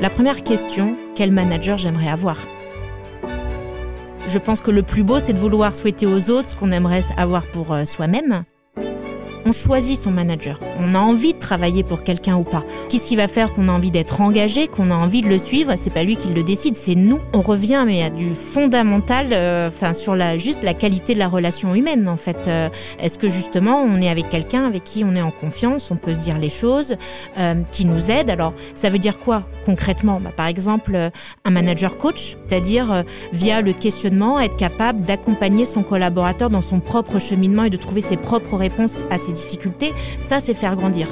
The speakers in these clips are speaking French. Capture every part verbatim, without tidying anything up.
La première question, quel manager j'aimerais avoir ? Je pense que le plus beau, c'est de vouloir souhaiter aux autres ce qu'on aimerait avoir pour soi-même. On choisit son manager. On a envie de travailler pour quelqu'un ou pas. Qu'est-ce qui va faire qu'on a envie d'être engagé, qu'on a envie de le suivre ? C'est pas lui qui le décide, c'est nous. On revient mais à du fondamental, euh, enfin sur la juste la qualité de la relation humaine en fait. Euh, est-ce que justement on est avec quelqu'un avec qui on est en confiance, on peut se dire les choses, euh, qui nous aide ? Alors ça veut dire quoi concrètement ? Bah, par exemple euh, un manager coach, c'est-à-dire euh, via le questionnement être capable d'accompagner son collaborateur dans son propre cheminement et de trouver ses propres réponses à ses difficultés, ça c'est faire grandir.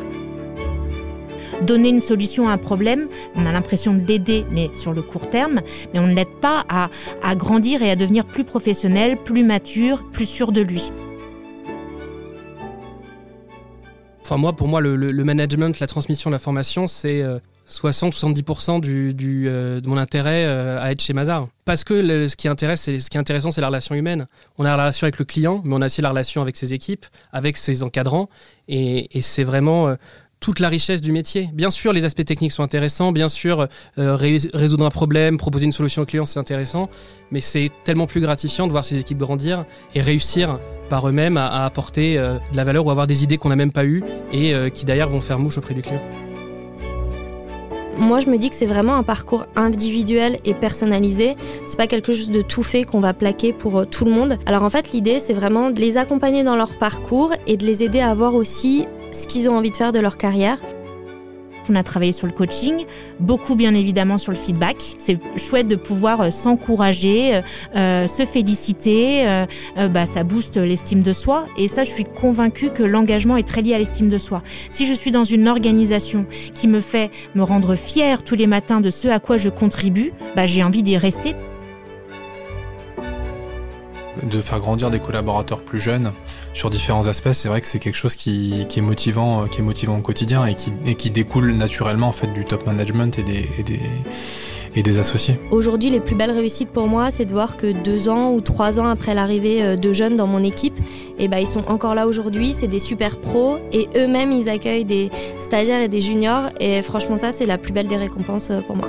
Donner une solution à un problème, on a l'impression de l'aider, mais sur le court terme, mais on ne l'aide pas à, à grandir et à devenir plus professionnel, plus mature, plus sûr de lui. Enfin moi, pour moi, le, le management, la transmission, la formation, c'est soixante à soixante-dix pour cent du, du, euh, de mon intérêt euh, à être chez Mazars. Parce que le, ce, qui intéresse, c'est, ce qui est intéressant, c'est la relation humaine. On a la relation avec le client, mais on a aussi la relation avec ses équipes, avec ses encadrants. Et, et c'est vraiment euh, toute la richesse du métier. Bien sûr, les aspects techniques sont intéressants. Bien sûr, euh, ré- résoudre un problème, proposer une solution au client, c'est intéressant. Mais c'est tellement plus gratifiant de voir ses équipes grandir et réussir par eux-mêmes à, à apporter euh, de la valeur ou avoir des idées qu'on n'a même pas eues et euh, qui d'ailleurs vont faire mouche auprès du client. Moi, je me dis que c'est vraiment un parcours individuel et personnalisé. C'est pas quelque chose de tout fait qu'on va plaquer pour tout le monde. Alors en fait, l'idée, c'est vraiment de les accompagner dans leur parcours et de les aider à voir aussi ce qu'ils ont envie de faire de leur carrière. On a travaillé sur le coaching, beaucoup bien évidemment sur le feedback. C'est chouette de pouvoir s'encourager, euh, se féliciter, euh, bah, ça booste l'estime de soi. Et ça, je suis convaincue que l'engagement est très lié à l'estime de soi. Si je suis dans une organisation qui me fait me rendre fière tous les matins de ce à quoi je contribue, bah, j'ai envie d'y rester. De faire grandir des collaborateurs plus jeunes sur différents aspects, c'est vrai que c'est quelque chose qui, qui est motivant, qui est motivant au quotidien et qui, et qui découle naturellement en fait du top management et des, et des, et des associés. Aujourd'hui, les plus belles réussites pour moi, c'est de voir que deux ans ou trois ans après l'arrivée de jeunes dans mon équipe, et ben ils sont encore là aujourd'hui, c'est des super pros et eux-mêmes ils accueillent des stagiaires et des juniors et franchement ça c'est la plus belle des récompenses pour moi.